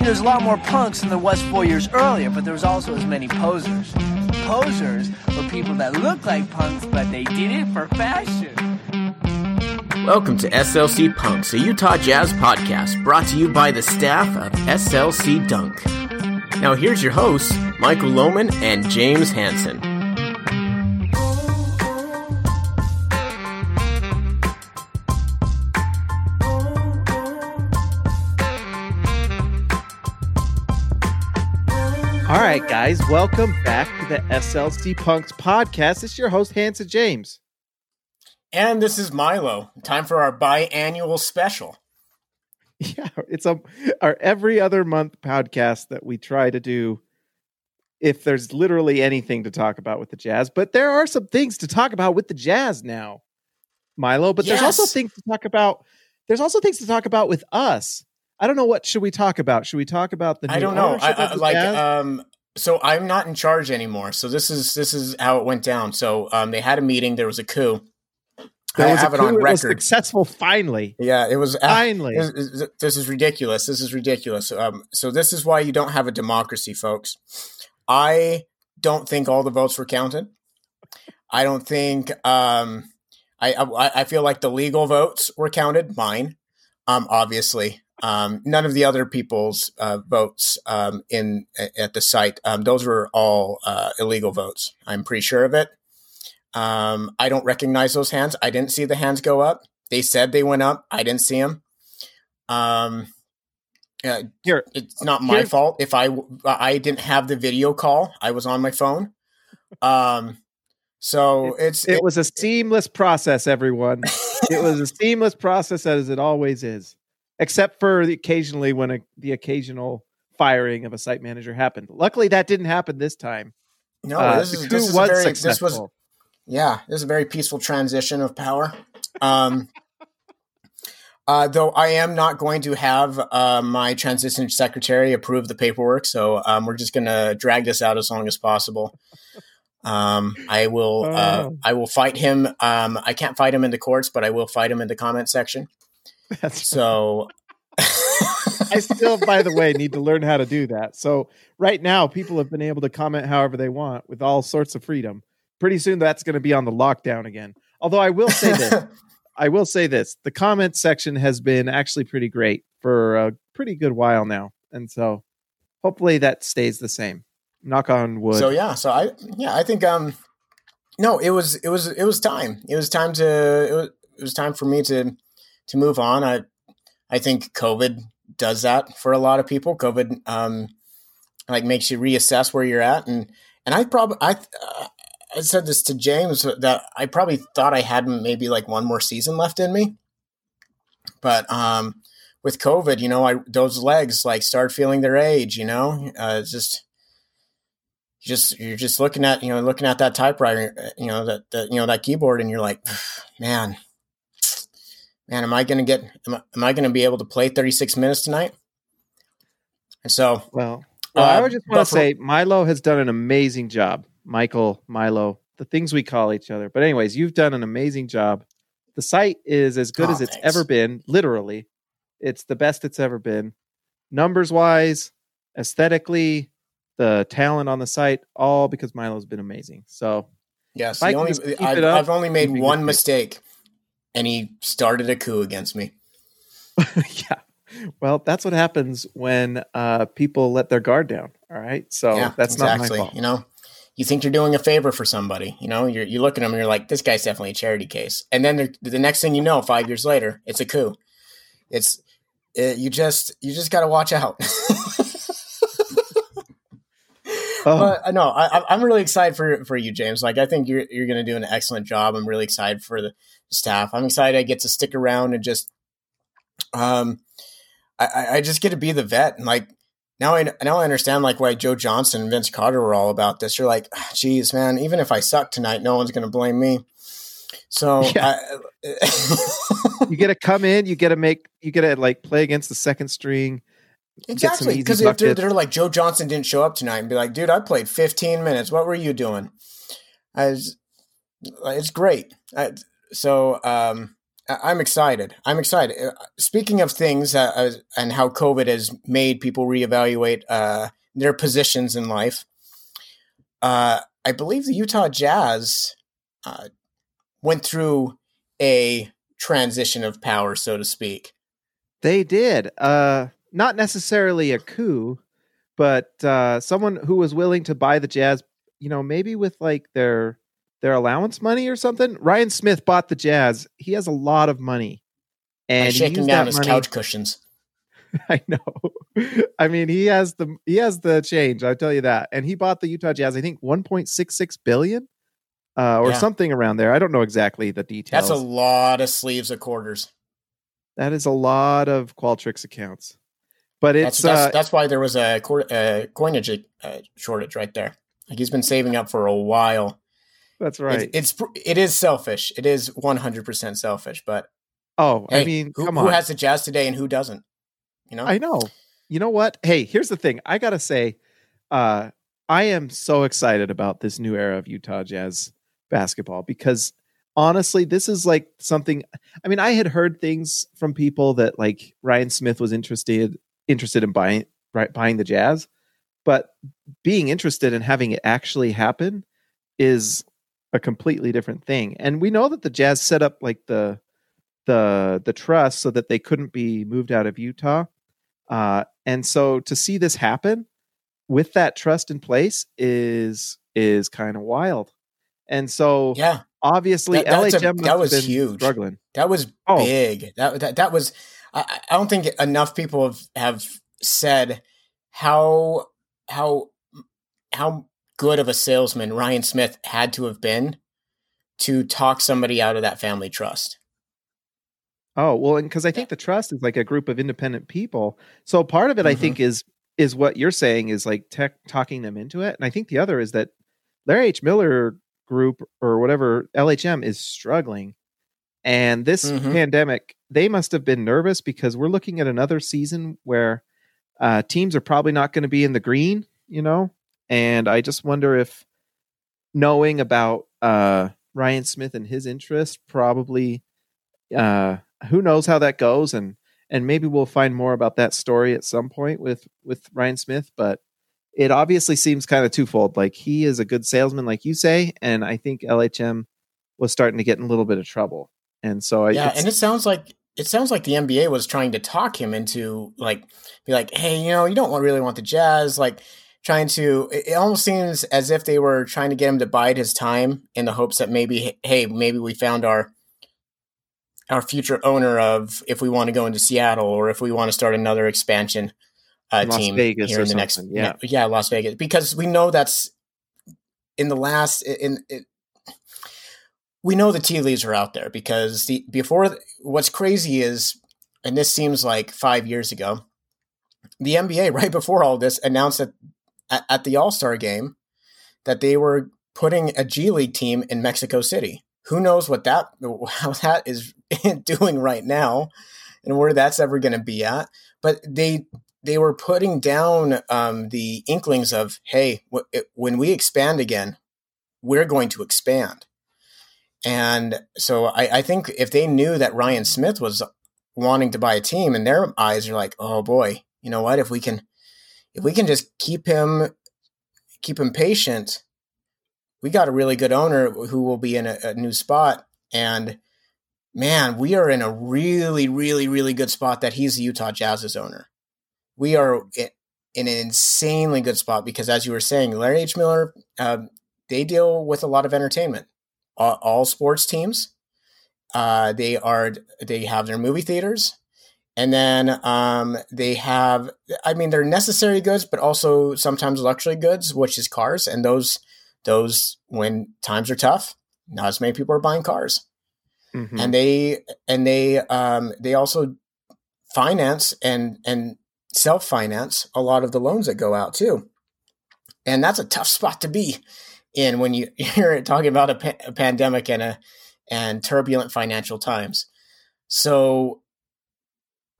There's a lot more punks than there was 4 years earlier, but there was also as many posers. Posers were people that looked like punks, but they did it for fashion. Welcome to SLC Punks, a Utah Jazz podcast brought to you by the staff of SLC Dunk. Now here's your hosts, Michael Lohman and James Hansen. All right, guys, welcome back to the SLC Punks podcast. It's your host, Hansen James. And this is Milo. Time for our biannual special. Yeah, it's our every other month podcast that we try to do if there's literally anything to talk about with the Jazz. But there are some things to talk about with the Jazz now, Milo. But yes. There's also things to talk about. There's also things to talk about with us. I don't know. What should we talk about? Should we talk about the new ownership of the Jazz? So I'm not in charge anymore. So this is how it went down. So they had a meeting. There was a coup. There was a coup. It on record. It was successful. Finally. Yeah, it was. Finally. This is ridiculous. This is ridiculous. So this is why you don't have a democracy, folks. I don't think all the votes were counted. I don't think I feel like the legal votes were counted. Mine, obviously. None of the other people's votes at the site. Those were all illegal votes. I'm pretty sure of it. I don't recognize those hands. I didn't see the hands go up. They said they went up. I didn't see them. It's not my fault. If I didn't have the video call, I was on my phone. So it was a seamless process, everyone. It was a seamless process, as it always is. Except for the occasional firing of a site manager happened. Luckily, that didn't happen this time. No, this is a very peaceful transition of power. Though I am not going to have my transition secretary approve the paperwork, so we're just going to drag this out as long as possible. I will fight him. I can't fight him in the courts, but I will fight him in the comment section. So I still, by the way, need to learn how to do that. So right now people have been able to comment however they want with all sorts of freedom. Pretty soon that's going to be on the lockdown again. Although I will say this, the comment section has been actually pretty great for a pretty good while now. And so hopefully that stays the same. Knock on wood. So yeah. So I think, no, it was time. It was time for me to move on. I think COVID does that for a lot of people. COVID makes you reassess where you're at, and I said this to James that I probably thought I had maybe one more season left in me, but with COVID, those legs start feeling their age. It's just you're just looking at that typewriter, that keyboard, and you're like, man. Man, am I going to be able to play 36 minutes tonight? And so, I would just want to say Milo has done an amazing job. Michael, Milo, the things we call each other. But anyways, you've done an amazing job. The site is as good as it's ever been. Literally. It's the best it's ever been. Numbers wise, aesthetically, the talent on the site, all because Milo's been amazing. So yes, I've only made one mistake. And he started a coup against me. Yeah. Well, that's what happens when people let their guard down. All right. So that's exactly. Not my fault. You think you're doing a favor for somebody. You look at them and you're like, this guy's definitely a charity case. And then the next thing you know, 5 years later, it's a coup. You just got to watch out. No, I'm really excited for you, James. I think you're going to do an excellent job. I'm really excited for the staff. I'm excited I get to stick around and just I just get to be the vet. And like, now I understand like why Joe Johnson and Vince Carter were all about this. You're like, geez, man, even if I suck tonight, no one's going to blame me. So yeah. You get to come in, you get to like play against the second string. Exactly. Because if they're like, Joe Johnson didn't show up tonight, and be like, dude, I played 15 minutes. What were you doing? It's great. I'm excited. I'm excited. Speaking of things and how COVID has made people reevaluate their positions in life, I believe the Utah Jazz went through a transition of power, so to speak. They did. Not necessarily a coup, but someone who was willing to buy the Jazz, you know, maybe with like their allowance money or something. Ryan Smith bought the Jazz. He has a lot of money. And shaking down his couch cushions. I know. I mean, he has the change, I'll tell you that. And he bought the Utah Jazz, I think $1.66 billion or something around there. I don't know exactly the details. That's a lot of sleeves of quarters. That is a lot of Qualtrics accounts. But it's that's why there was a coinage shortage right there. Like, he's been saving up for a while. That's right. It is selfish. It is 100% selfish. But I mean, come on. Who has the Jazz today and who doesn't? You know, I know. You know what? Hey, here's the thing. I gotta say, I am so excited about this new era of Utah Jazz basketball because honestly, this is like something. I mean, I had heard things from people that like Ryan Smith was interested in buying the Jazz, but being interested in having it actually happen is a completely different thing. And we know that the Jazz set up like the trust so that they couldn't be moved out of Utah. And so to see this happen with that trust in place is kind of wild. And so obviously LHM was huge. Struggling. That was big. That was, I don't think enough people have said how good of a salesman Ryan Smith had to have been to talk somebody out of that family trust. Oh, well, and because I think the trust is like a group of independent people. So part of it, I think, is what you're saying is like talking them into it. And I think the other is that Larry H. Miller Group or whatever, LHM, is struggling. And this pandemic, they must have been nervous because we're looking at another season where teams are probably not going to be in the green, you know? And I just wonder if knowing about Ryan Smith and his interest probably, who knows how that goes. And maybe we'll find more about that story at some point with Ryan Smith. But it obviously seems kind of twofold. Like, he is a good salesman, like you say. And I think LHM was starting to get in a little bit of trouble. And so and it sounds like the NBA was trying to talk him into like, be like, hey, you know, you don't really want the Jazz. Like, it almost seems as if they were trying to get him to bide his time in the hopes that maybe, hey, maybe we found our future owner of, if we want to go into Seattle or if we want to start another expansion team Vegas here in the next, Las Vegas, because we know that's we know the tea leaves are out there because what's crazy is, and this seems like 5 years ago, the NBA right before all this announced that at the All-Star game that they were putting a G League team in Mexico City. Who knows how that is doing right now and where that's ever going to be at. But they were putting down the inklings of, hey, when we expand again, we're going to expand. And so I think if they knew that Ryan Smith was wanting to buy a team, in their eyes are like, oh boy, you know what, if we can just keep him patient, we got a really good owner who will be in a new spot. And man, we are in a really, really, really good spot that he's the Utah Jazz's owner. We are in an insanely good spot because, as you were saying, Larry H. Miller, they deal with a lot of entertainment. All sports teams, they have their movie theaters. And then they have, I mean, they're necessary goods, but also sometimes luxury goods, which is cars. And those when times are tough, not as many people are buying cars. Mm-hmm. And they also finance and self-finance a lot of the loans that go out too. And that's a tough spot to be in when you hear talking about a pandemic and turbulent financial times. So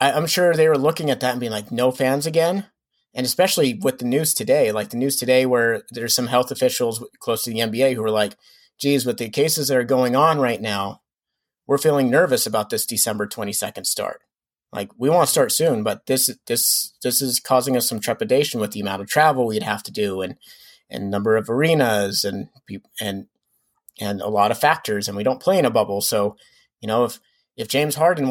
I'm sure they were looking at that and being like, no fans again. And especially with the news today, where there's some health officials close to the NBA who are like, geez, with the cases that are going on right now, we're feeling nervous about this December 22nd start. Like, we want to start soon, but this is causing us some trepidation with the amount of travel we'd have to do and number of arenas and a lot of factors, and we don't play in a bubble. So, you know, if James Harden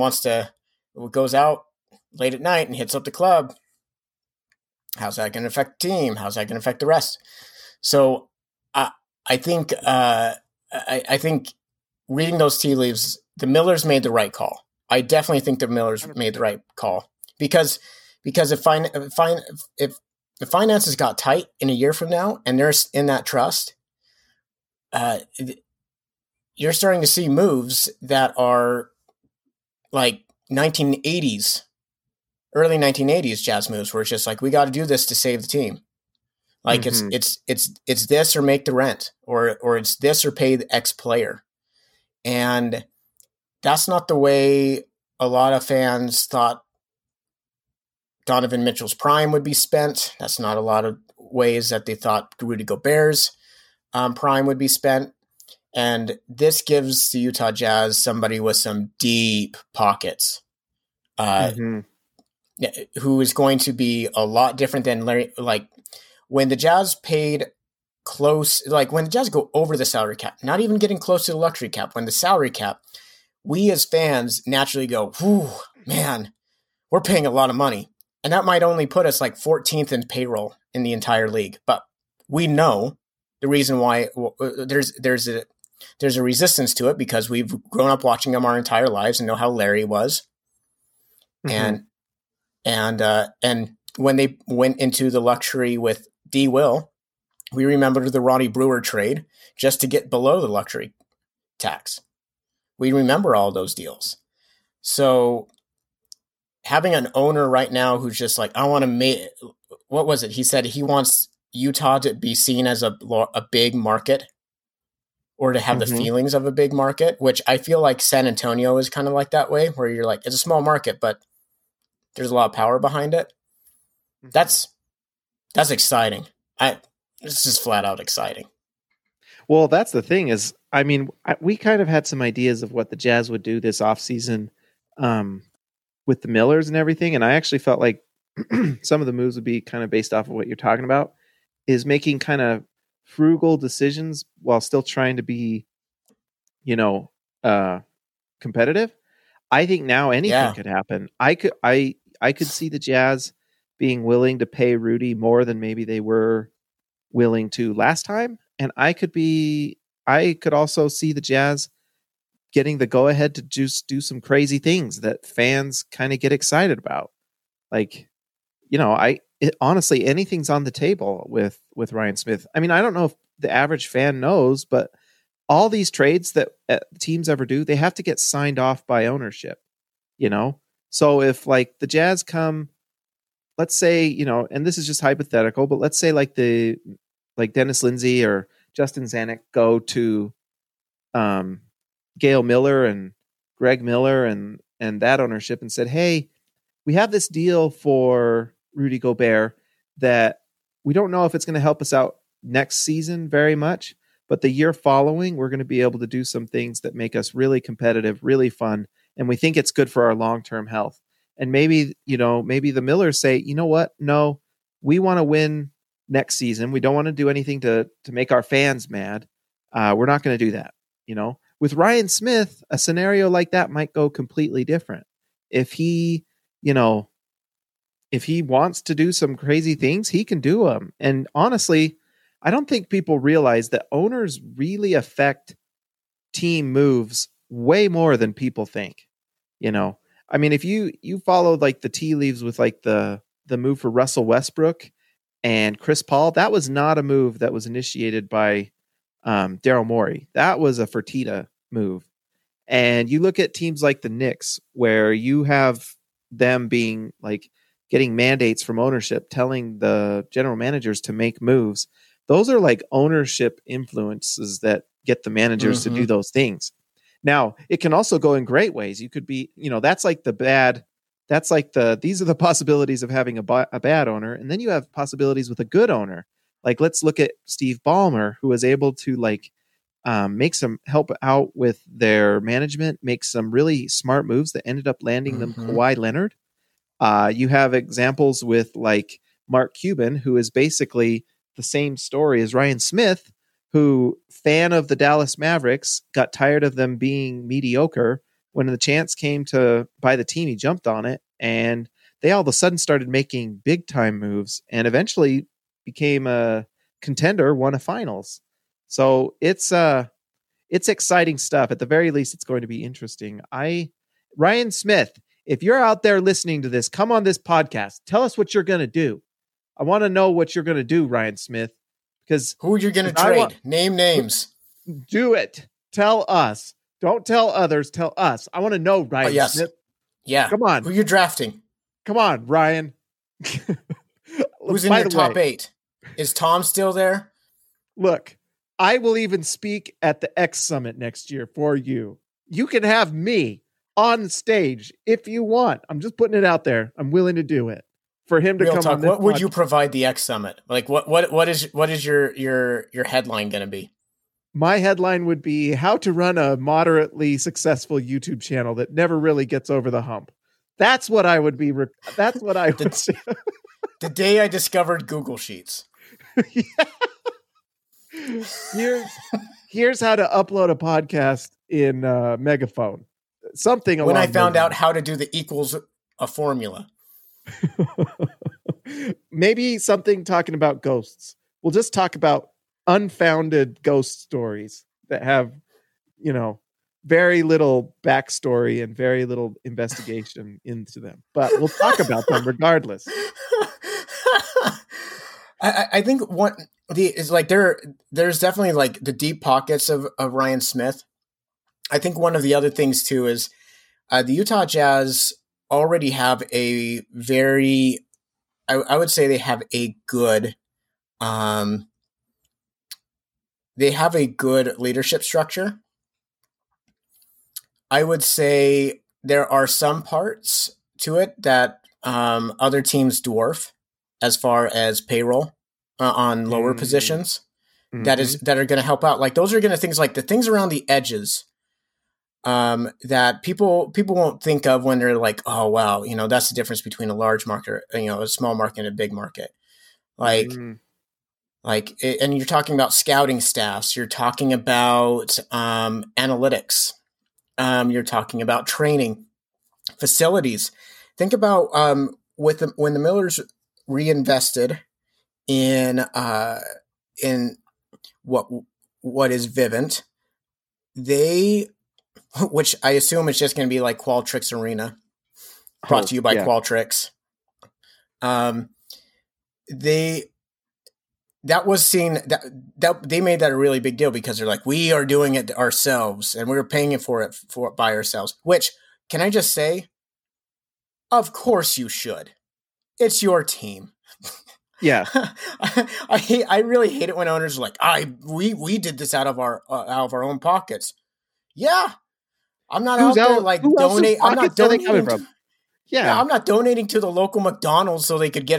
goes out late at night and hits up the club, how's that going to affect the team? How's that going to affect the rest? So I think reading those tea leaves, the Millers made the right call. I definitely think the Millers made the right call because if the finances got tight in a year from now and there's in that trust, you're starting to see moves that are like 1980s, early 1980s Jazz moves, where it's just like, we got to do this to save the team. Like it's this or make the rent, or it's this or pay the X player. And that's not the way a lot of fans thought Donovan Mitchell's prime would be spent. That's not a lot of ways that they thought Rudy Gobert's prime would be spent. And this gives the Utah Jazz somebody with some deep pockets who is going to be a lot different than Larry. Like, when the Jazz paid close, like when the Jazz go over the salary cap, not even getting close to the luxury cap, when the salary cap, we as fans naturally go, whew, man, we're paying a lot of money. And that might only put us like 14th in payroll in the entire league. But we know the reason why there's a resistance to it, because we've grown up watching them our entire lives and know how Larry was. And when they went into the luxury with D. Will, we remembered the Ronnie Brewer trade just to get below the luxury tax. We remember all those deals. So having an owner right now who's just like, I want to make, what was it? He said he wants Utah to be seen as a big market, or to have the feelings of a big market, which I feel like San Antonio is kind of like that way, where you're like, it's a small market, but there's a lot of power behind it. That's exciting. This is flat out exciting. Well, that's the thing is, I mean, we kind of had some ideas of what the Jazz would do this offseason with the Millers and everything. And I actually felt like some of the moves would be kind of based off of what you're talking about, is making kind of frugal decisions while still trying to be, you know, competitive. I think now anything could happen. I could see the Jazz being willing to pay Rudy more than maybe they were willing to last time. And I could also see the Jazz getting the go ahead to just do some crazy things that fans kind of get excited about. Like, you know, honestly, anything's on the table with Ryan Smith. I mean, I don't know if the average fan knows, but all these trades that teams ever do, they have to get signed off by ownership, you know? So if like the Jazz come, let's say, you know, and this is just hypothetical, but let's say like Dennis Lindsay or Justin Zanik go to Gail Miller and Greg Miller and that ownership and said, hey, we have this deal for Rudy Gobert that we don't know if it's going to help us out next season very much, but the year following, we're going to be able to do some things that make us really competitive, really fun. And we think it's good for our long-term health. And maybe the Millers say, you know what? No, we want to win next season. We don't want to do anything to make our fans mad. We're not going to do that. You know, with Ryan Smith, a scenario like that might go completely different. If he wants to do some crazy things, he can do them. And honestly, I don't think people realize that owners really affect team moves way more than people think, you know? I mean, if you followed like the tea leaves with like the move for Russell Westbrook and Chris Paul, that was not a move that was initiated by Daryl Morey. That was a Fertitta move. And you look at teams like the Knicks, where you have them being like getting mandates from ownership, telling the general managers to make moves. Those are like ownership influences that get the managers to do those things. Now, it can also go in great ways. You could be, you know, that's like the bad, that's like the, these are the possibilities of having a bad owner. And then you have possibilities with a good owner. Like, let's look at Steve Ballmer, who was able to like make some help out with their management, make some really smart moves that ended up landing them Kawhi Leonard. You have examples with like Mark Cuban, who is basically the same story as Ryan Smith, who fan of the Dallas Mavericks, got tired of them being mediocre. When the chance came to buy the team, he jumped on it, and they all of a sudden started making big time moves and eventually became a contender, won a finals. So it's exciting stuff. At the very least, it's going to be interesting. Ryan Smith, if you're out there listening to this, come on this podcast, tell us what you're going to do. I want to know what you're going to do, Ryan Smith, because who you're going to trade. Name names. Do it. Tell us. Don't tell others. Tell us. I want to know, Ryan Smith. Yeah. Come on. Who you're drafting. Come on, Ryan. Who's in your top eight? Is Tom still there? Look, I will even speak at the X Summit next year for you. You can have me on stage if you want. I'm just putting it out there. I'm willing to do it. For him to Real come talk, on this what podcast. Would you provide the X Summit? Like what is your headline going to be? My headline would be how to run a moderately successful YouTube channel that never really gets over the hump. That's what I would be. That's what I would say. The day I discovered Google Sheets. Here's how to upload a podcast in Megaphone. Something along when I found out how to do the equals a formula. Maybe something talking about ghosts. We'll just talk about unfounded ghost stories that have, you know, very little backstory and very little investigation into them, but we'll talk about them regardless. I think what the is like there's definitely like the deep pockets of Ryan Smith. I think one of the other things too is the Utah Jazz already have a very, I would say they have a good leadership structure. I would say there are some parts to it that other teams dwarf as far as payroll on lower positions that are going to help out. Like those are going to things like the things around the edges that people won't think of when they're like, oh, wow, you know, that's the difference between a large market, you know, a small market and a big market. Like, and you're talking about scouting staffs, you're talking about analytics, you're talking about training, facilities. Think about when the Millers reinvested in what is Vivint, which I assume is just going to be like Qualtrics Arena, brought to you by Qualtrics. That they made that a really big deal because they're like, we are doing it ourselves and we're paying for it by ourselves, which can I just say, of course you should. It's your team. Yeah. I really hate it when owners are like, we did this out of our own pockets. Yeah. I'm not donating. I'm not donating. I'm not donating to the local McDonald's so they could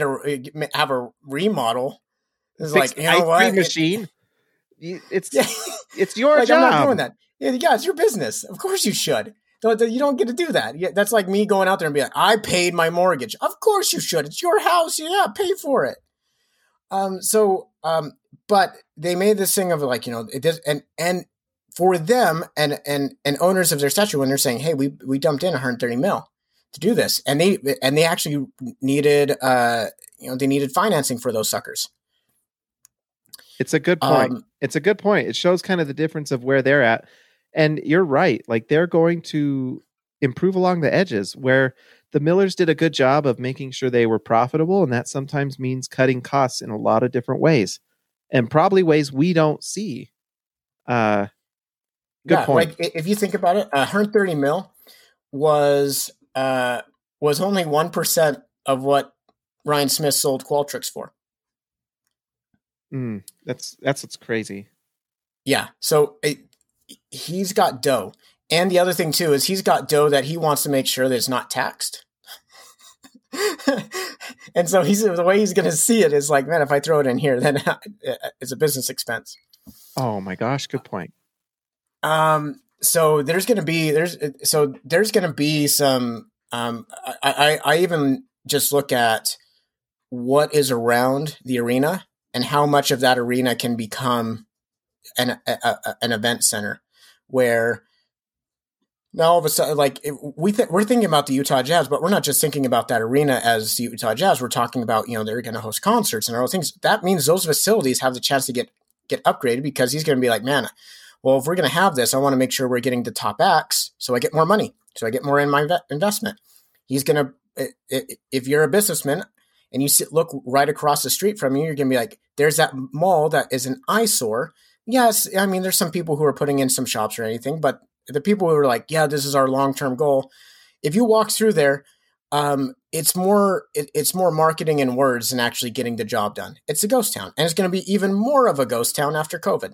have a remodel. It's like, you know what? Machine. It's your job. I'm not doing that. Yeah, it's your business. Of course you should. You don't get to do that. Yeah, that's like me going out there and being like, I paid my mortgage. Of course you should. It's your house. Yeah, pay for it. But they made this thing of like, you know, it does, and for them and owners of their stature, when they're saying, hey, we dumped in $130 million to do this. And they actually needed, they needed financing for those suckers. It's a good point. It shows kind of the difference of where they're at. And you're right. Like they're going to improve along the edges where the Millers did a good job of making sure they were profitable. And that sometimes means cutting costs in a lot of different ways and probably ways we don't see. Good point. Like if you think about it, $130 million was was only 1% of what Ryan Smith sold Qualtrics for. That's what's crazy. Yeah. So he's got dough. And the other thing too, is he's got dough that he wants to make sure that it's not taxed. And so the way he's going to see it is like, man, if I throw it in here, then it's a business expense. Oh my gosh. Good point. So there's going to be some, I even just look at what is around the arena and how much of that arena can become an event center where now all of a sudden, like we're thinking about the Utah Jazz, but we're not just thinking about that arena as the Utah Jazz. We're talking about, you know, they're going to host concerts and all things. That means those facilities have the chance to get upgraded because he's going to be like, man, well, if we're going to have this, I want to make sure we're getting the top acts so I get more money, so I get more in my investment. He's going to, if you're a businessman and you look right across the street from you, you're going to be like, there's that mall that is an eyesore. Yes, I mean, there's some people who are putting in some shops or anything, but the people who are like, yeah, this is our long-term goal. If you walk through there, it's more marketing and words than actually getting the job done. It's a ghost town, and it's going to be even more of a ghost town after COVID.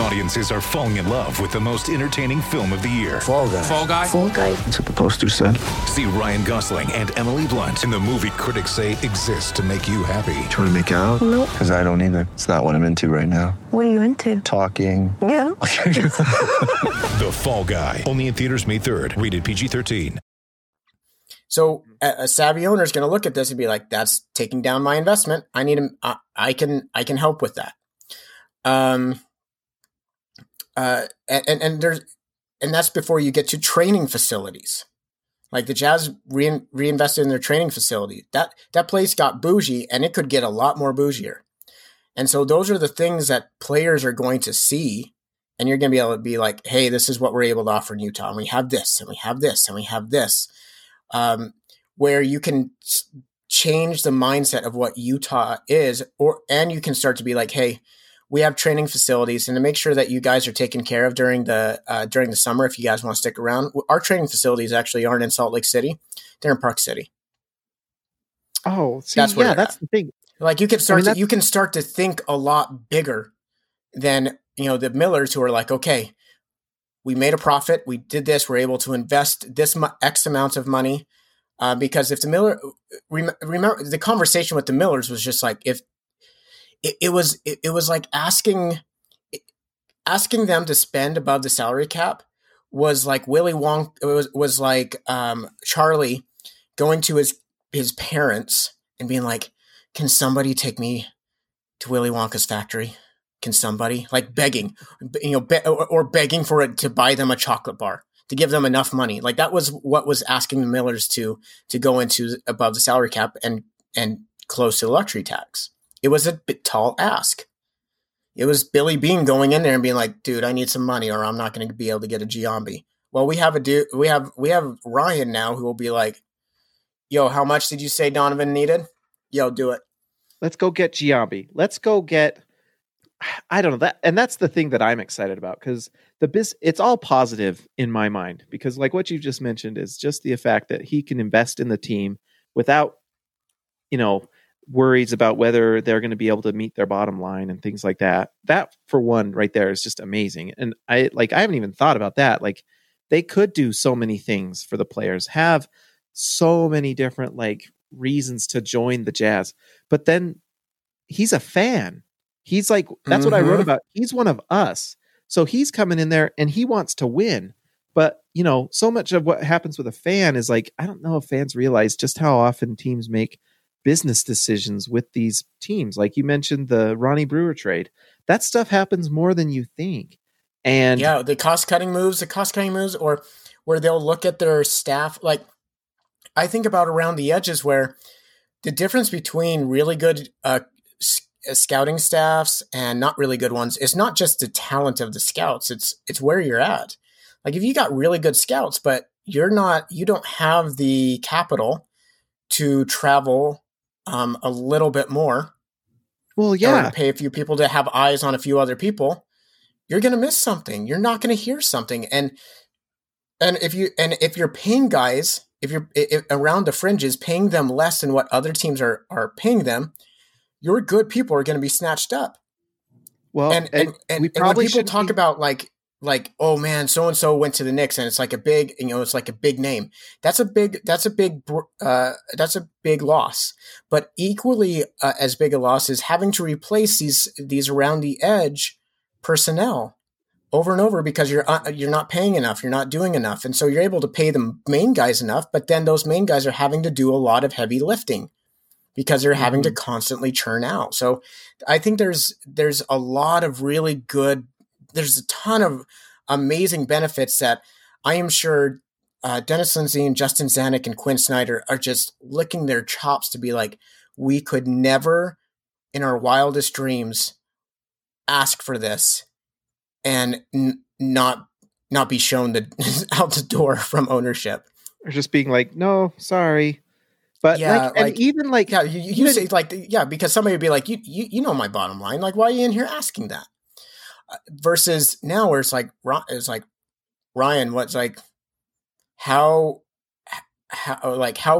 Audiences are falling in love with the most entertaining film of the year. Fall Guy. Fall Guy. Fall Guy. That's what the poster said. See Ryan Gosling and Emily Blunt in the movie critics say exists to make you happy. Trying to make it out? Nope. Because I don't either. It's not what I'm into right now. What are you into? Talking. Yeah. The Fall Guy. Only in theaters May 3rd. Rated PG-13. So a savvy owner is going to look at this and be like, "That's taking down my investment. I need him. I can help with that." And that's before you get to training facilities. Like the Jazz reinvested in their training facility. That place got bougie, and it could get a lot more bougier. And so those are the things that players are going to see, and you're going to be able to be like, "Hey, this is what we're able to offer in Utah, and we have this, and we have this, and we have this," where you can change the mindset of what Utah is, and you can start to be like, "Hey, we have training facilities, and to make sure that you guys are taken care of during the summer, if you guys want to stick around, our training facilities actually aren't in Salt Lake City; they're in Park City." Oh, see, that's that's the thing. Like you can start, you can start to think a lot bigger than the Millers who are like, okay, we made a profit, we did this, we're able to invest this X amount of money, because if the Miller remember the conversation with the Millers was just like if. It was like asking them to spend above the salary cap was like Willy Wonka. It was like Charlie going to his parents and being like, "Can somebody take me to Willy Wonka's factory? Can somebody?" Like begging, or begging for it to buy them a chocolate bar, to give them enough money. Like that was what was asking the Millers to go into above the salary cap and close to the luxury tax. It was a bit tall ask. It was Billy Beane going in there and being like, "Dude, I need some money, or I'm not going to be able to get a Giambi." Well, we have Ryan now who will be like, "Yo, how much did you say Donovan needed? Yo, do it. Let's go get Giambi. Let's go get." I don't know that, and that's the thing that I'm excited about because it's all positive in my mind because like what you just mentioned is just the fact that he can invest in the team without, worries about whether they're going to be able to meet their bottom line and things like that. That for one right there is just amazing. And I haven't even thought about that. Like they could do so many things for the players, have so many different reasons to join the Jazz, but then he's a fan. He's like, that's what I wrote about. He's one of us. So he's coming in there and he wants to win. But, so much of what happens with a fan is like, I don't know if fans realize just how often teams make business decisions with these teams. Like you mentioned the Ronnie Brewer trade, that stuff happens more than you think. And yeah, the cost cutting moves or where they'll look at their staff. Like I think about around the edges where the difference between really good scouting staffs and not really good ones is not just the talent of the scouts. It's where you're at. Like if you got really good scouts, but you don't have the capital to travel a little bit more Well, yeah. Or to pay a few people to have eyes on a few other people, you're going to miss something. You're not going to hear something. And if you're paying guys, if you're around the fringes, paying them less than what other teams are paying them, your good people are going to be snatched up. Well, and when people talk about like, oh man, so-and-so went to the Knicks, and it's like a big, it's like a big name. That's a big loss, but equally as big a loss is having to replace these around the edge personnel over and over because you're not paying enough. You're not doing enough. And so you're able to pay the main guys enough, but then those main guys are having to do a lot of heavy lifting because they're having to constantly churn out. So I think there's a lot of really good, there's a ton of amazing benefits that I am sure Dennis Lindsay and Justin Zanik and Quinn Snyder are just licking their chops to be like, we could never in our wildest dreams ask for this and not be shown out the door from ownership. Or just being like, no, sorry. But yeah, because somebody would be like, you know my bottom line. Like, why are you in here asking that? Versus now where it's like Ryan, what's like, how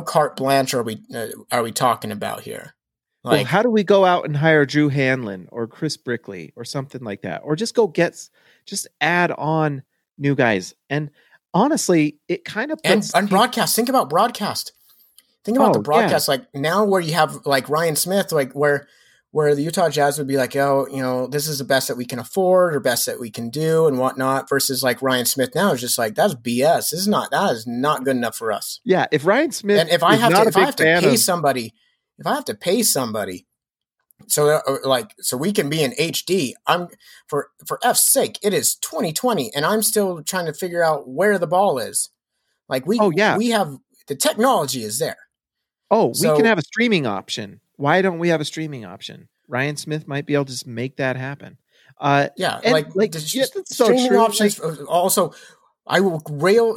carte blanche are we talking about here? Like, well, how do we go out and hire Drew Hanlon or Chris Brickley or something like that, or just add on new guys? And honestly, it kind of puts and broadcast. Think about broadcast. Think about the broadcast. Yeah. Like now, where you have like Ryan Smith, like where the Utah Jazz would be like, this is the best that we can afford or best that we can do and whatnot, versus like Ryan Smith now is just like, that's BS. That is not good enough for us. Yeah. If Ryan Smith, and if I have to pay somebody, so we can be in HD, I'm for F's sake, it is 2020 and I'm still trying to figure out where the ball is. Like we have, the technology is there. Oh, so, we can have a streaming option. Why don't we have a streaming option? Ryan Smith might be able to just make that happen. Streaming options. Also, I will rail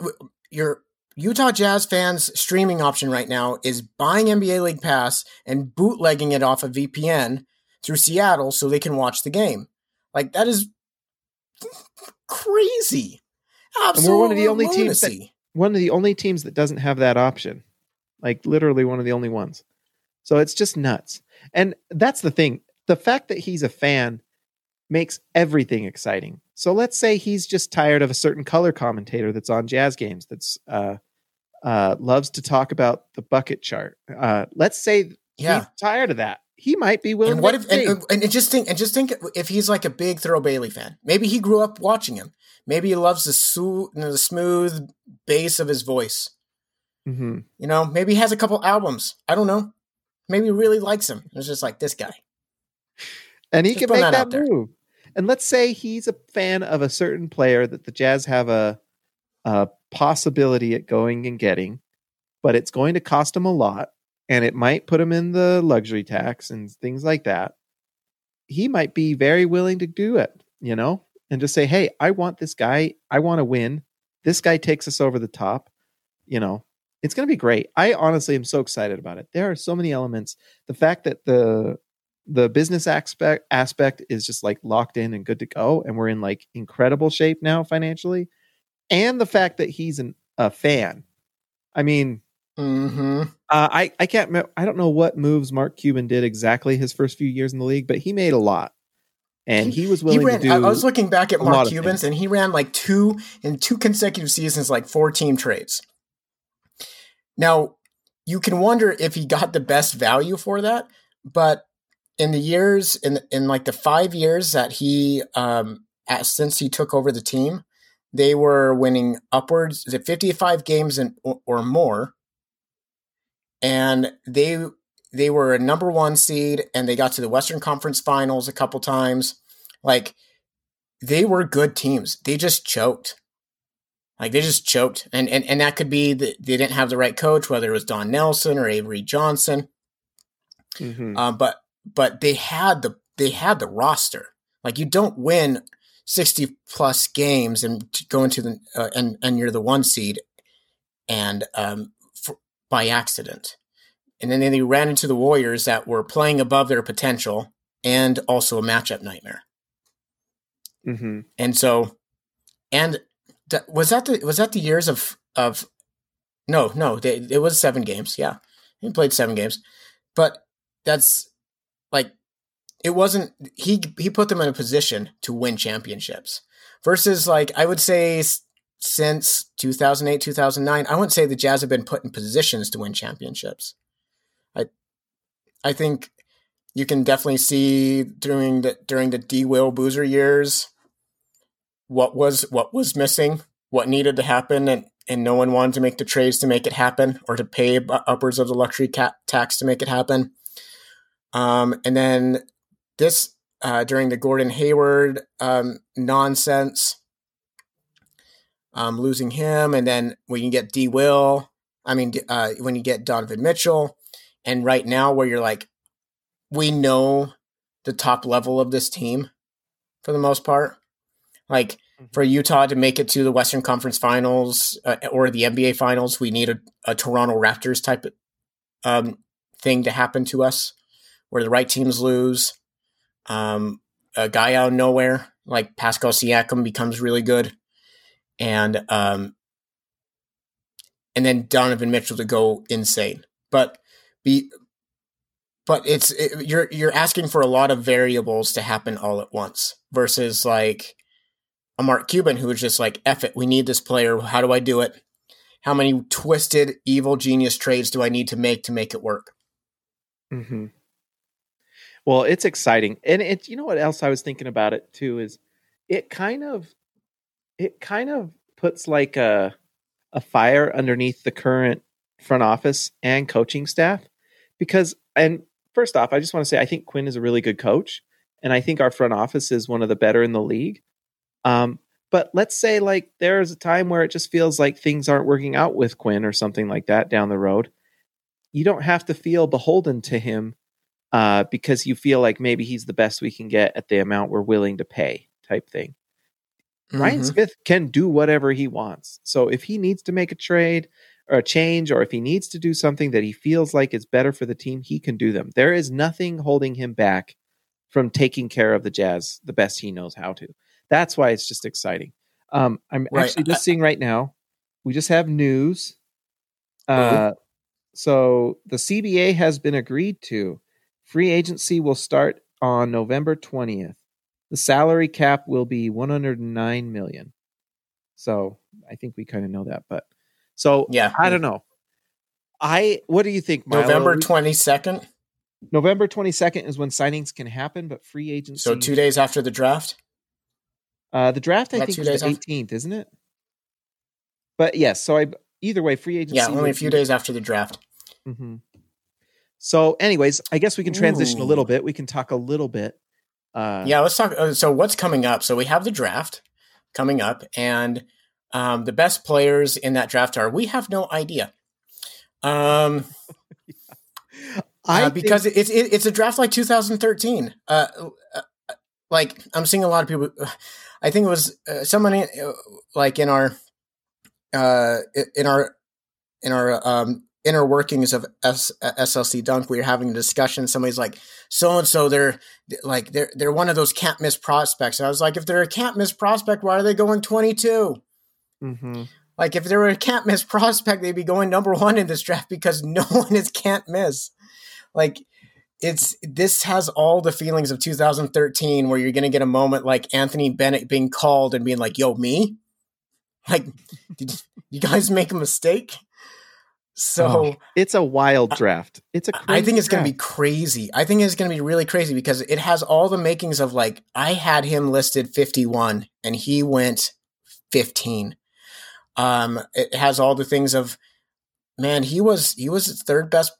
your Utah Jazz fans. Streaming option right now is buying NBA League Pass and bootlegging it off a VPN through Seattle so they can watch the game. Like that is crazy. Absolutely, and we're one of the only teams that doesn't have that option. Like literally one of the only ones. So it's just nuts. And that's the thing. The fact that he's a fan makes everything exciting. So let's say he's just tired of a certain color commentator that's on Jazz games that's loves to talk about the bucket chart. Let's say he's tired of that. He might be willing. And just think if he's like a big Thurl Bailey fan, maybe he grew up watching him. Maybe he loves the smooth bass of his voice. Mm-hmm. Maybe he has a couple albums. I don't know. Maybe he really likes him. It's just like this guy. And he just can make that move. And let's say he's a fan of a certain player that the Jazz have a possibility at going and getting, but it's going to cost him a lot and it might put him in the luxury tax and things like that. He might be very willing to do it, and just say, hey, I want this guy. I want to win. This guy takes us over the top, It's going to be great. I honestly am so excited about it. There are so many elements. The fact that the business aspect is just like locked in and good to go, and we're in like incredible shape now financially, and the fact that he's a fan. I mean, I don't know what moves Mark Cuban did exactly his first few years in the league, but he made a lot. And he was willing to do. I was looking back at Mark Cuban's, and he ran like two consecutive seasons, like 4-team trades. Now, you can wonder if he got the best value for that, but in the years, in like the 5 years that he, since he took over the team, they were winning upwards of 55 games or more, and they were a number 1 seed, and they got to the Western Conference Finals a couple times. Like, they were good teams. They just choked. And that could be that they didn't have the right coach, whether it was Don Nelson or Avery Johnson. Mm-hmm. But they had the roster. Like you don't win 60 plus games and go into the and you're the 1 seed and by accident. And then they ran into the Warriors that were playing above their potential and also a matchup nightmare. Mm-hmm. And so, and was that the years of no, it was 7 games. Yeah. He played 7 games, but that's like, it wasn't, he put them in a position to win championships versus, like, I would say since 2008, 2009, I wouldn't say the Jazz have been put in positions to win championships. I think you can definitely see during the D. Will Boozer years, what was missing, what needed to happen, and no one wanted to make the trades to make it happen or to pay upwards of the luxury tax to make it happen. And then this during the Gordon Hayward nonsense, losing him, and then when you get D. Will, when you get Donovan Mitchell, and right now where you're like, we know the top level of this team for the most part. Like, for Utah to make it to the Western Conference Finals or the NBA Finals, we need a Toronto Raptors type of thing to happen to us, where the right teams lose, a guy out of nowhere like Pascal Siakam becomes really good, and then Donovan Mitchell to go insane. But you're asking for a lot of variables to happen all at once versus like a Mark Cuban who was just like, F it, we need this player. How do I do it? How many twisted, evil genius trades do I need to make it work? Mm-hmm. Well, it's exciting. And it's, you know what else I was thinking about it too, is it kind of puts like a fire underneath the current front office and coaching staff, because, and first off, I just want to say, I think Quinn is a really good coach, and I think our front office is one of the better in the league. But let's say like there is a time where it just feels like things aren't working out with Quinn or something like that down the road. You don't have to feel beholden to him because you feel like maybe he's the best we can get at the amount we're willing to pay type thing. Mm-hmm. Ryan Smith can do whatever he wants. So if he needs to make a trade or a change, or if he needs to do something that he feels like is better for the team, he can do them. There is nothing holding him back from taking care of the Jazz the best he knows how to. That's why it's just exciting. I'm actually just seeing right now, we just have news. So the CBA has been agreed to. Free agency will start on November 20th. The salary cap will be $109 million. So I think we kind of know that, but so yeah, I don't know. What do you think, Milo? November 22nd? November 22nd is when signings can happen, but free agency. So 2 days after the draft? The draft, I think, is the 18th, isn't it? But yes, so either way, free agency. Yeah, only a few days after the draft. Mm-hmm. So anyways, I guess we can transition a little bit. We can talk a little bit. Let's talk. So what's coming up? So we have the draft coming up, and the best players in that draft are, we have no idea. Because it's a draft like 2013. Like, I'm seeing a lot of people. I think it was somebody like in our inner workings of SLC Dunk. We were having a discussion. Somebody's like, so and so, they're one of those can't miss prospects. And I was like, if they're a can't miss prospect, why are they going 22? Mm-hmm. Like, if they were a can't miss prospect, they'd be going number 1 in this draft because no one is can't miss. Like, this has all the feelings of 2013 where you're going to get a moment like Anthony Bennett being called and being like, yo, me? Like, did you guys make a mistake? So it's a wild draft. It's a crazy I think it's going to be crazy. I think it's going to be really crazy because it has all the makings of like, I had him listed 51 and he went 15. It has all the things of, man, he was the third best.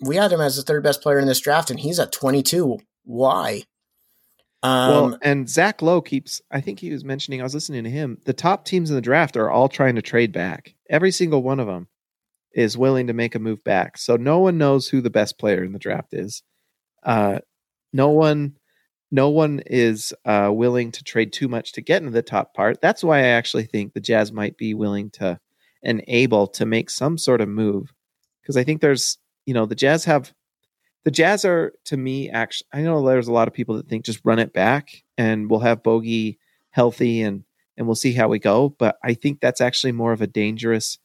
We had him as the third best player in this draft, and he's at 22. Why? And Zach Lowe I think he was mentioning, I was listening to him, the top teams in the draft are all trying to trade back. Every single one of them is willing to make a move back. So no one knows who the best player in the draft is. No one is willing to trade too much to get into the top part. That's why I actually think the Jazz might be willing to and able to make some sort of move, because I think there's, you know, the Jazz have The Jazz are, to me, actually, I know there's a lot of people that think just run it back and we'll have Bogey healthy and we'll see how we go. But I think that's actually more of a dangerous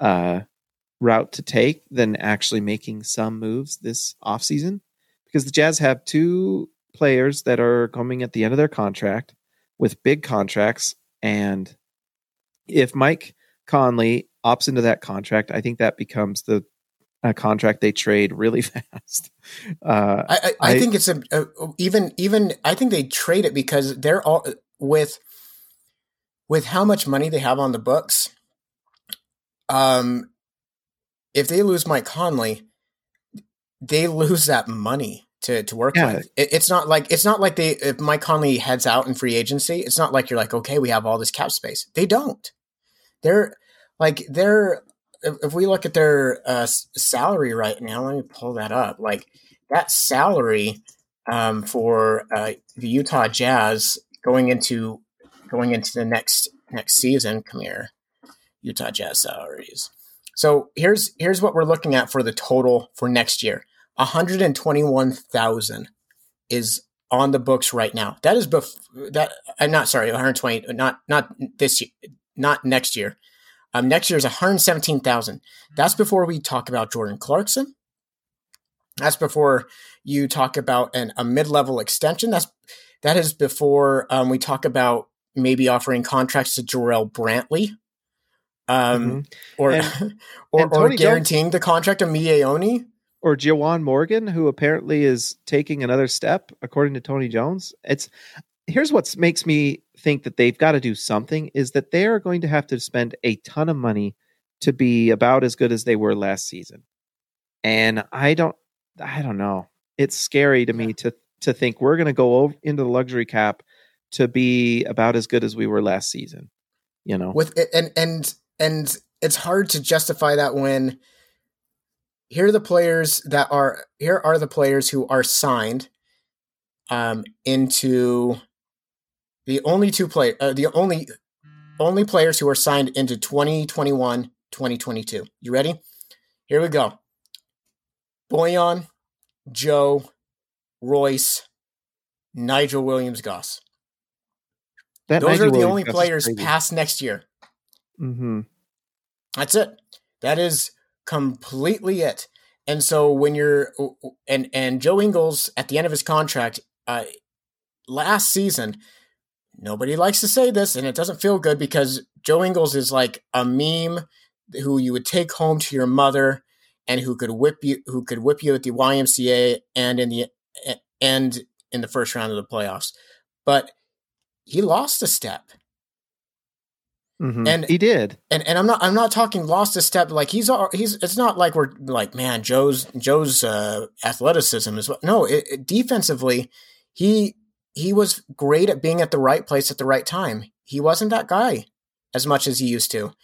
route to take than actually making some moves this offseason, because the Jazz have two players that are coming at the end of their contract with big contracts. And if Mike Conley opts into that contract, I think that becomes the contract they trade really fast. I think it's even I think they trade it because they're all with how much money they have on the books. If they lose Mike Conley, they lose that money to work with. It's not like if Mike Conley heads out in free agency, it's not like you're like, okay, we have all this cap space. They don't. If we look at their salary right now, let me pull that up. Like that salary for the Utah Jazz going into the next season. Come here, Utah Jazz salaries. So here's what we're looking at for the total for next year. $121,000 is on the books right now. That is that I'm not sorry, 120. Not this year. Not next year. Next year is $117,000. That's before we talk about Jordan Clarkson. That's before you talk about a mid-level extension. That is before we talk about maybe offering contracts to Jarrell Brantley, or guaranteeing the contract of Miaoni or Jawan Morgan, who apparently is taking another step, according to Tony Jones. Here's what makes me think that they've got to do something is that they are going to have to spend a ton of money to be about as good as they were last season. And I don't know. It's scary to me to think we're going to go over into the luxury cap to be about as good as we were last season, you know, with it. And it's hard to justify that when here are the players who are signed into the only two players, the only players who are signed into 2021, 2022. You ready? Here we go. Boyan, Joe, Royce, Nigel Williams-Goss. Those are the only players past next year. Mm-hmm. That's it. That is completely it. And so when and Joe Ingles at the end of his contract last season, nobody likes to say this, and it doesn't feel good because Joe Ingles is like a meme who you would take home to your mother and who could whip you at the YMCA and in the first round of the playoffs. But he lost a step. Mm-hmm. And he did. And I'm not talking lost a step. Like it's not like we're like, man, Joe's athleticism is what, no, defensively, he was great at being at the right place at the right time. He wasn't that guy as much as he used to.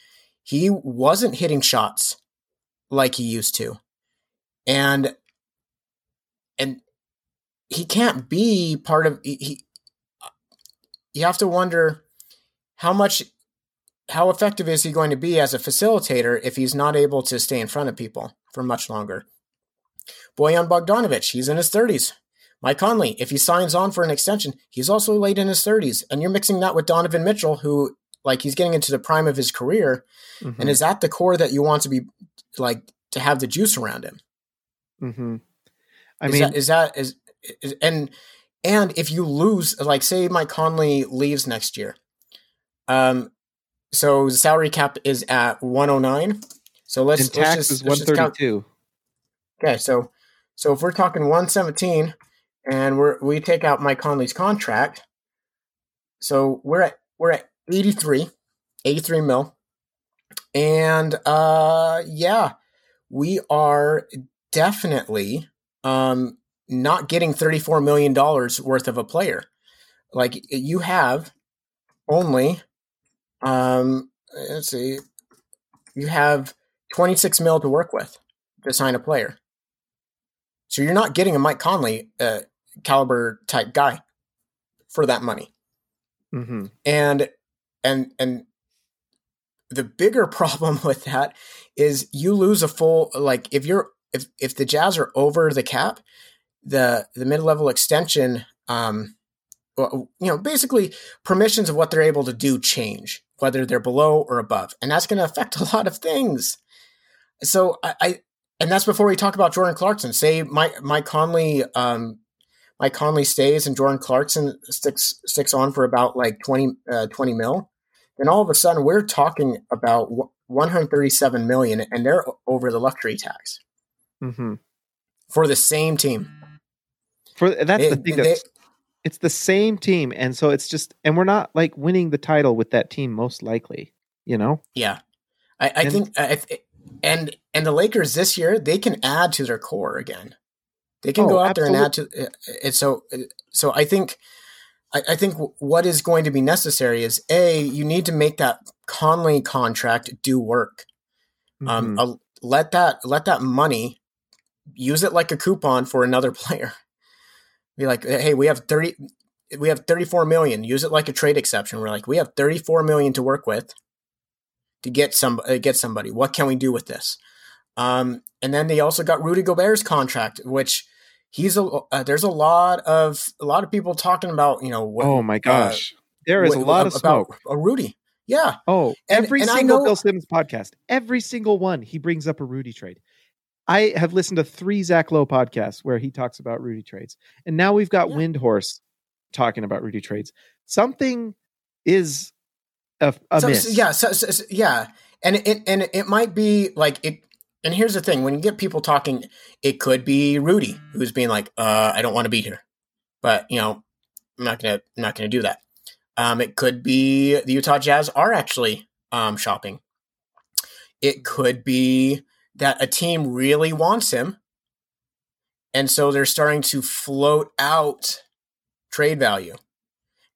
He wasn't hitting shots like he used to. And he can't be part of you have to wonder how effective is he going to be as a facilitator if he's not able to stay in front of people for much longer. Bojan Bogdanovic, he's in his 30s. Mike Conley, if he signs on for an extension, he's also late in his 30s. And you're mixing that with Donovan Mitchell, who, like, he's getting into the prime of his career, mm-hmm. and is that the core that you want to be, like, to have the juice around him? Mm-hmm. And if you lose, like, say Mike Conley leaves next year, so the salary cap is at 109. So let's just 132. Okay, so if we're talking 117. And we take out Mike Conley's contract, so we're at 83 mil, and we are definitely not getting $34 million worth of a player. Like you have only, you have 26 mil to work with to sign a player, so you're not getting a Mike Conley caliber type guy for that money. Mm-hmm. And the bigger problem with that is you lose a full, like if you're if the Jazz are over the cap, the mid-level extension, basically permissions of what they're able to do change, whether they're below or above. And that's going to affect a lot of things. So and that's before we talk about Jordan Clarkson. Say Mike Conley stays and Jordan Clarkson sticks on for about like 20 mil. Then all of a sudden we're talking about $137 million, and they're over the luxury tax for the same team. It's the same team. And so it's just, and we're not like winning the title with that team most likely, you know? Yeah. I think the Lakers this year, they can add to their core again. They can go out there and add to it. So I think what is going to be necessary is you need to make that Conley contract do work. Let that money, use it like a coupon for another player. Be like, hey, we have 34 million. Use it like a trade exception. We're like, we have 34 million to work with to get somebody. What can we do with this? And then they also got Rudy Gobert's contract, which there's a lot of people talking about, you know, there is a lot of smoke about Rudy. Yeah. Oh, every single Bill Simmons podcast, every single one, he brings up a Rudy trade. I have listened to 3 Zach Lowe podcasts where he talks about Rudy trades. And now we've got Windhorse talking about Rudy trades. Something is amiss. Yeah. And it might be like it. And here's the thing. When you get people talking, it could be Rudy who's being like, I don't want to be here, but you know, I'm not going to do that. It could be the Utah Jazz are actually shopping. It could be that a team really wants him, and so they're starting to float out trade value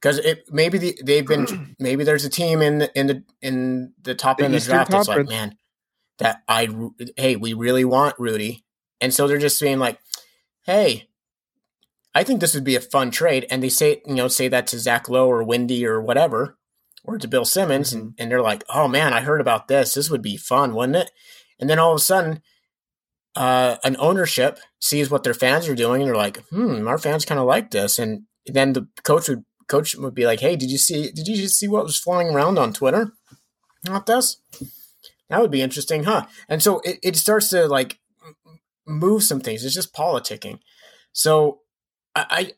because maybe there's a team in the top end of the draft that's like, man, we really want Rudy, and so they're just being like, hey, I think this would be a fun trade, and they say that to Zach Lowe or Wendy or whatever, or to Bill Simmons, and they're like, oh man, I heard about this. This would be fun, wouldn't it? And then all of a sudden, an ownership sees what their fans are doing, and they're like, our fans kind of like this. And then the coach would be like, hey, did you see what was flying around on Twitter? Not this? That would be interesting, huh? And so it starts to like move some things. It's just politicking. So I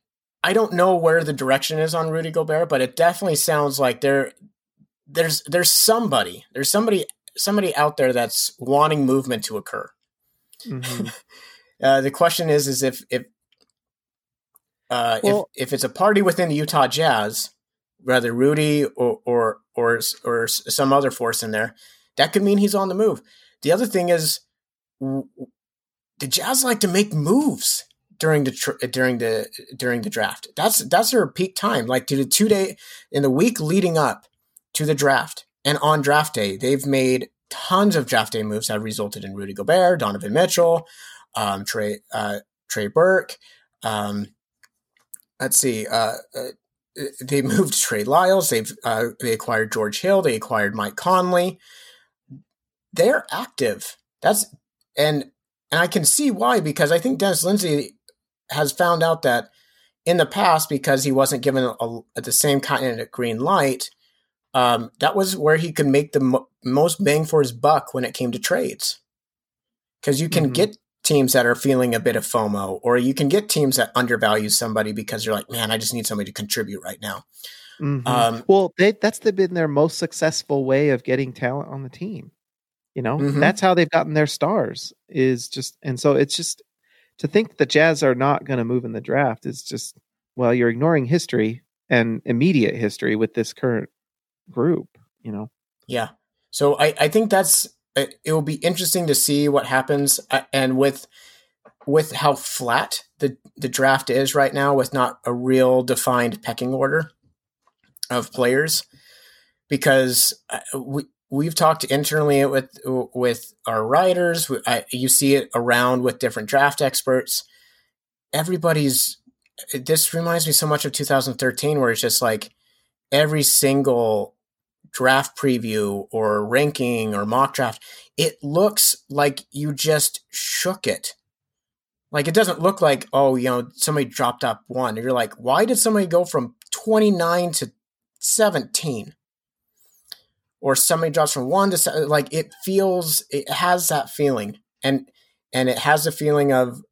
don't know where the direction is on Rudy Gobert, but it definitely sounds like there's somebody out there that's wanting movement to occur. The question is if it's a party within the Utah Jazz, rather Rudy or some other force in there, that could mean he's on the move. The other thing is the Jazz like to make moves during the draft. That's their peak time, like to the 2 day in the week leading up to the draft. And on draft day, they've made tons of draft day moves that have resulted in Rudy Gobert, Donovan Mitchell, Trey Burke. They moved Trey Lyles. They acquired George Hill. They acquired Mike Conley. They're active. And I can see why, because I think Dennis Lindsay has found out that in the past, because he wasn't given the same kind of green light. That was where he could make the most bang for his buck when it came to trades, because you can get teams that are feeling a bit of FOMO, or you can get teams that undervalue somebody because you're like, man, I just need somebody to contribute right now. That's been their most successful way of getting talent on the team. You know, that's how they've gotten their stars and so it's just to think the Jazz are not going to move in the draft is just, well, you're ignoring history and immediate history with this current group, you know? Yeah. So I think that's, it will be interesting to see what happens. And with how flat the draft is right now, with not a real defined pecking order of players, because we've talked internally with our writers. You see it around with different draft experts. This reminds me so much of 2013, where it's just like every single draft preview or ranking or mock draft, it looks like you just shook it. Like, it doesn't look like, oh, you know, somebody dropped up one. You're like, why did somebody go from 29 to 17? Or somebody drops from 1 to 7. Like, it feels, it has that feeling. And it has the feeling of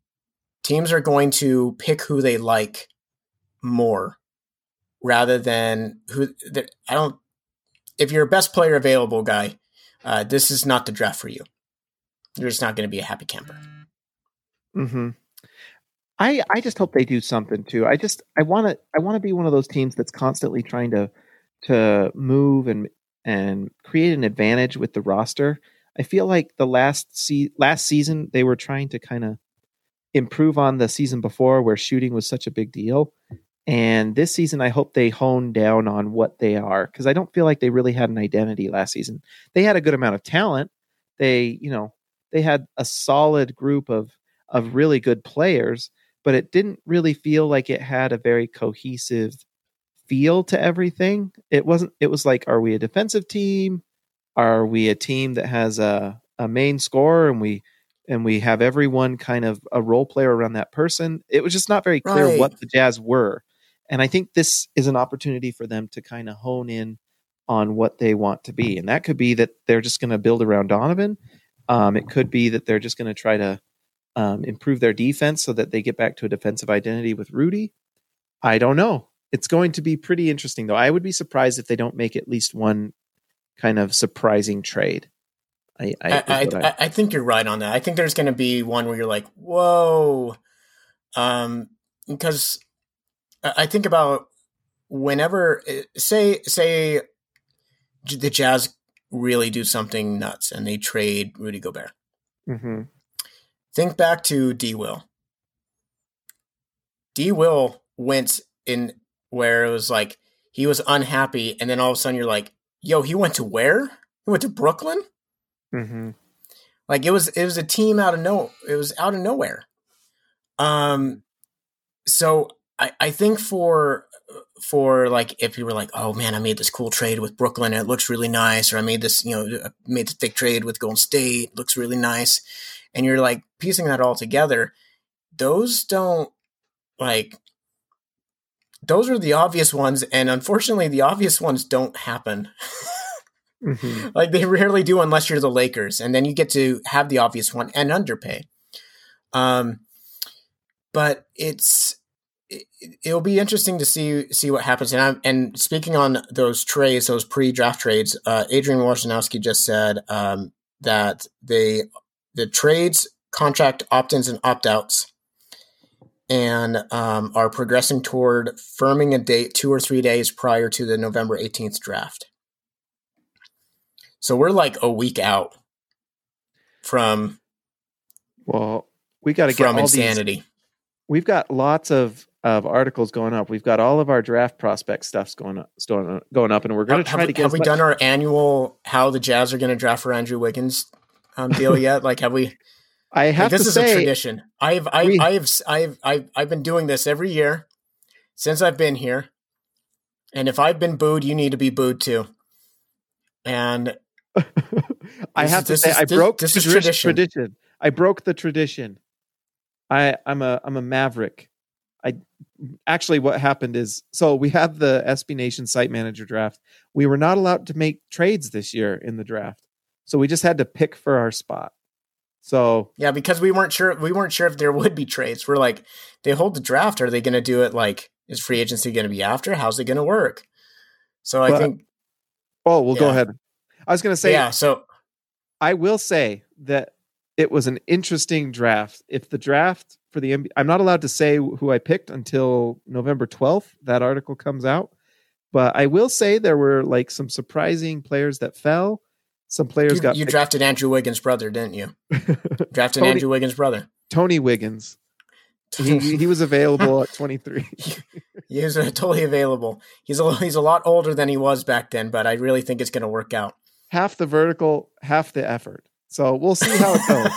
teams are going to pick who they like more rather than who I don't, if you're a best player available guy, this is not the draft for you. You're just not going to be a happy camper. Mm-hmm. I just hope they do something too. I want to be one of those teams that's constantly trying to move and create an advantage with the roster. I feel like the last season they were trying to kind of improve on the season before, where shooting was such a big deal. And this season, I hope they hone down on what they are, because I don't feel like they really had an identity last season. They had a good amount of talent. They had a solid group of really good players, but it didn't really feel like it had a very cohesive feel to everything. It was like, are we a defensive team? Are we a team that has a main scorer and we have everyone kind of a role player around that person? It was just not very clear what the Jazz were. And I think this is an opportunity for them to kind of hone in on what they want to be. And that could be that they're just going to build around Donovan. It could be that they're just going to try to improve their defense so that they get back to a defensive identity with Rudy. I don't know. It's going to be pretty interesting, though. I would be surprised if they don't make at least one kind of surprising trade. I think you're right on that. I think there's going to be one where you're like, whoa. Because I think about whenever, say the Jazz really do something nuts and they trade Rudy Gobert. Mm-hmm. Think back to D. Will. D. Will went in where it was like he was unhappy, and then all of a sudden you're like, yo, he went to where? He went to Brooklyn? Mm-hmm. Like, it was a team out of nowhere. So I think for like, if you were like, oh man, I made this cool trade with Brooklyn and it looks really nice, or I made this big trade with Golden State, it looks really nice, and you're like piecing that all together, those are the obvious ones, and unfortunately the obvious ones don't happen. Mm-hmm. Like, they rarely do unless you're the Lakers, and then you get to have the obvious one and underpay. But it'll be interesting to see what happens. And speaking on those trades, those pre-draft trades, Adrian Wojnarowski just said that the trades, contract opt-ins and opt-outs, and are progressing toward firming a date 2 or 3 days prior to the November 18th draft. So we're like a week out from we got to get all insanity. We've got lots of articles going up. We've got all of our draft prospect stuffs going up, and we're going to try to get. Have we done our annual how the Jazz are going to draft for Andrew Wiggins deal yet? Like, have we? I have to say, this is a tradition. I've been doing this every year since I've been here, and if I've been booed, you need to be booed too. And I have to say, I broke this tradition. I broke the tradition. I'm a maverick. What happened is, so we have the SB Nation site manager draft. We were not allowed to make trades this year in the draft, so we just had to pick for our spot. So yeah, because we weren't sure if there would be trades. We're like, they hold the draft. Are they going to do it? Like, is free agency going to be after? How's it going to work? So I think. Oh, well, yeah. Go ahead. I was going to say, yeah. So I will say that it was an interesting draft. If the draft for the NBA, I'm not allowed to say who I picked until November 12th. That article comes out, but I will say there were like some surprising players that fell. Some players got. You picked. Drafted Andrew Wiggins' brother, didn't you? Drafted Andrew Wiggins' brother, Tony Wiggins. He was available at 23. He was totally available. He's a lot older than he was back then, but I really think it's going to work out. Half the vertical, half the effort. So we'll see how it goes.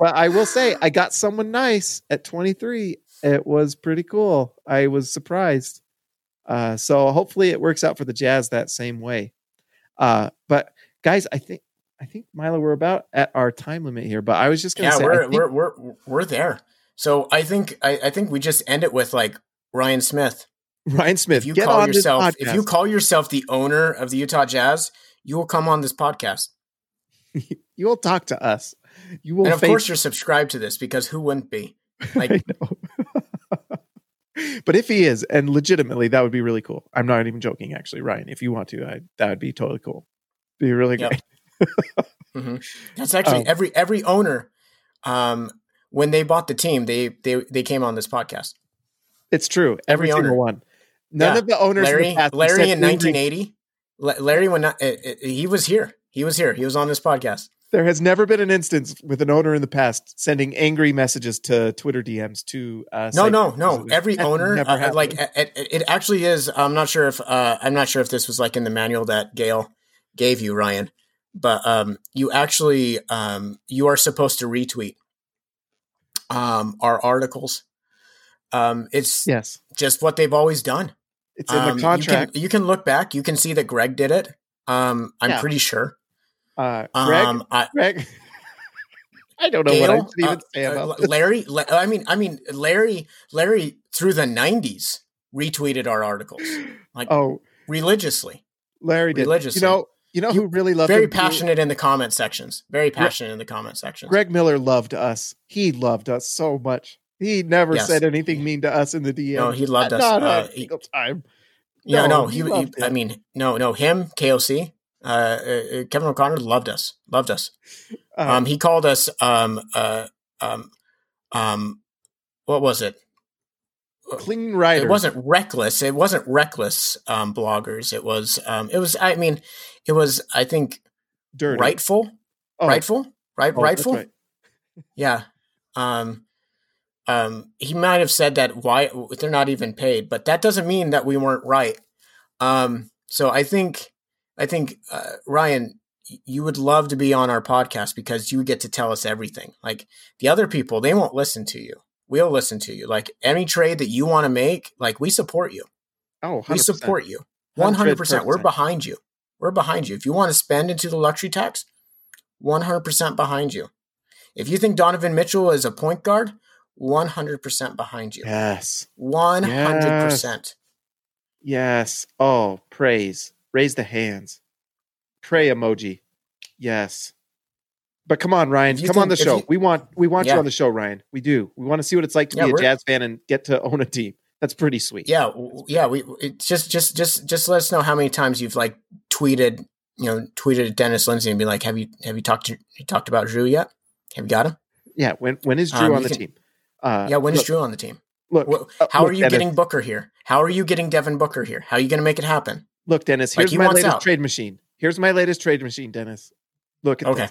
But I will say, I got someone nice at 23. It was pretty cool. I was surprised. So hopefully it works out for the Jazz that same way. But guys, I think Milo, we're about at our time limit here, but I was just going to say, we're there. So I think we just end it with like Ryan Smith, if you call yourself the owner of the Utah Jazz, you will come on this podcast. You will talk to us. You will, and of course you're subscribed to this, because who wouldn't be? Like, I know. But if he is, and legitimately, that would be really cool. I'm not even joking, actually, Ryan. If you want to, that would be totally cool. It'd be really great. Yep. Mm-hmm. That's actually every owner. When they bought the team, they came on this podcast. It's true. Every single one. None of the owners. Larry in 1980. Larry he was here. He was here. He was on this podcast. There has never been an instance with an owner in the past sending angry messages to Twitter DMs to no. Every owner, like it actually is. I'm not sure if this was like in the manual that Gail gave you, Ryan, but you actually you are supposed to retweet our articles. It's just what they've always done. It's in the contract. You can look back. You can see that Greg did it. I'm pretty sure. Greg. I don't know Gail, what I should even say about this. Larry through the 90s retweeted our articles religiously. Larry did. Religiously. You know who really loved very him? Passionate in the comment sections. Very passionate in the comment sections. Greg Miller loved us. He loved us so much. He never said anything mean to us in the DM. No, he loved us. Not a single time. Yeah, no. He I mean, no. Him, KOC. Kevin O'Connor loved us. He called us, what was it? Clean writers. It wasn't reckless, bloggers. It was, I think, dirty. Rightful. Right. Yeah. He might've said that why they're not even paid, but that doesn't mean that we weren't right. So I think Ryan, you would love to be on our podcast because you get to tell us everything. Like the other people, they won't listen to you. We'll listen to you. Like any trade that you want to make, like we support you. 100%. We support you 100%. We're behind you. If you want to spend into the luxury tax, 100% behind you. If you think Donovan Mitchell is a point guard, 100% behind you. Yes. 100%. Yes. Oh, praise. Raise the hands. Pray emoji. Yes. But come on, Ryan. Come on the show. We want you on the show, Ryan. We do. We want to see what it's like to be a Jazz fan and get to own a team. That's pretty sweet. Yeah. Yeah. Just let us know how many times you've like tweeted at Dennis Lindsay and be like, have you talked about Drew yet? Have you got him? Yeah. When is Drew on the team? When is Drew on the team? Look, how are you getting Booker here? How are you getting Devin Booker here? How are you going to make it happen? Look, Dennis, here's my latest trade machine. Dennis. Look at this.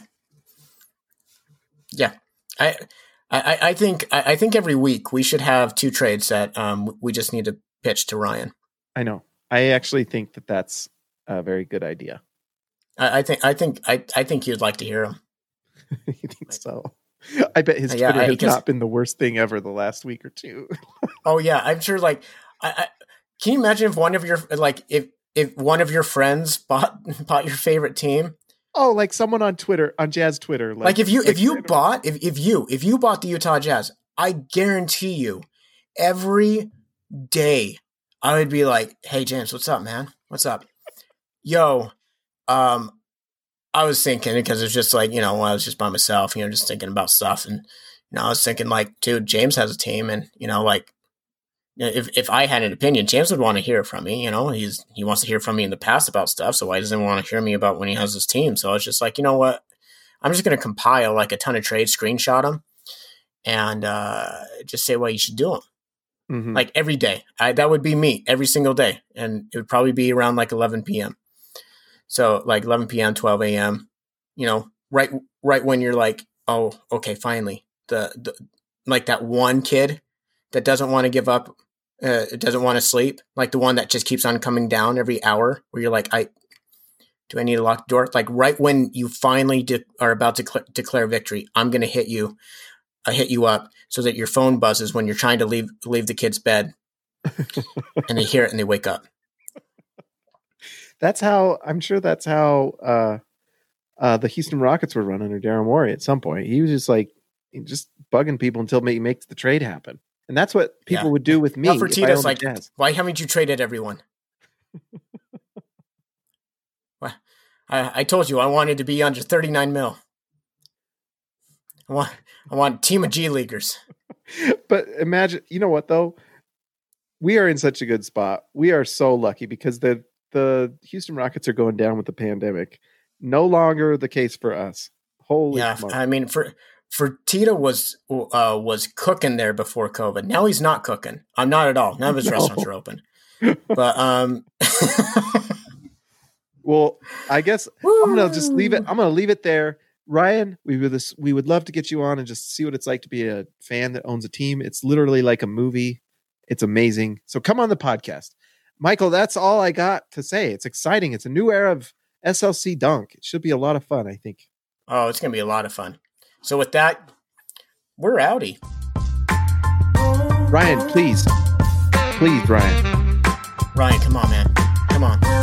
Yeah. I think every week we should have two trades that we just need to pitch to Ryan. I know. I actually think that's a very good idea. I think you'd like to hear him. You think so? I bet his Twitter has not been the worst thing ever the last week or two. Oh yeah. I'm sure like can you imagine if one of your if one of your friends bought your favorite team? Oh, like someone on Twitter, on Jazz Twitter, if you bought the Utah Jazz, I guarantee you, every day I would be like, "Hey James, what's up, man? What's up, yo?" I was thinking because it's just like I was just by myself, just thinking about stuff, and I was thinking like, dude, James has a team, and If I had an opinion, James would want to hear from me. He wants to hear from me in the past about stuff. So why doesn't he want to hear me about when he has his team? So I was just like, you know what? I'm just going to compile like a ton of trades, screenshot them, and just say why you should do them. Mm-hmm. Like every day, that would be me every single day, and it would probably be around like 11 p.m. So like 11 p.m., 12 a.m. Right when you're like, oh, okay, finally, the like that one kid that doesn't want to give up, doesn't want to sleep, like the one that just keeps on coming down every hour where you're like, do I need to lock the door? Like right when you finally are about to declare victory, I'm going to hit you. I hit you up so that your phone buzzes when you're trying to leave the kid's bed and they hear it and they wake up. I'm sure that's how the Houston Rockets were run under Daryl Morey at some point. He was just bugging people until he makes the trade happen. And that's what people would do with me. Fertitta's like, why haven't you traded everyone? Well, I told you I wanted to be under 39 mil. I want a team of G Leaguers. But imagine, you know what though? We are in such a good spot. We are so lucky because the Houston Rockets are going down with the pandemic. No longer the case for us. Holy smokes. I mean, Fertitta was cooking there before COVID. Now he's not cooking. I'm not at all. None of his restaurants are open. But well, I guess I'm gonna just leave it. I'm gonna leave it there. Ryan, we would love to get you on and just see what it's like to be a fan that owns a team. It's literally like a movie. It's amazing. So come on the podcast. Michael, that's all I got to say. It's exciting. It's a new era of SLC Dunk. It should be a lot of fun, I think. Oh, it's going to be a lot of fun. So with that, we're outie. Ryan, please. Ryan, come on, man. Come on.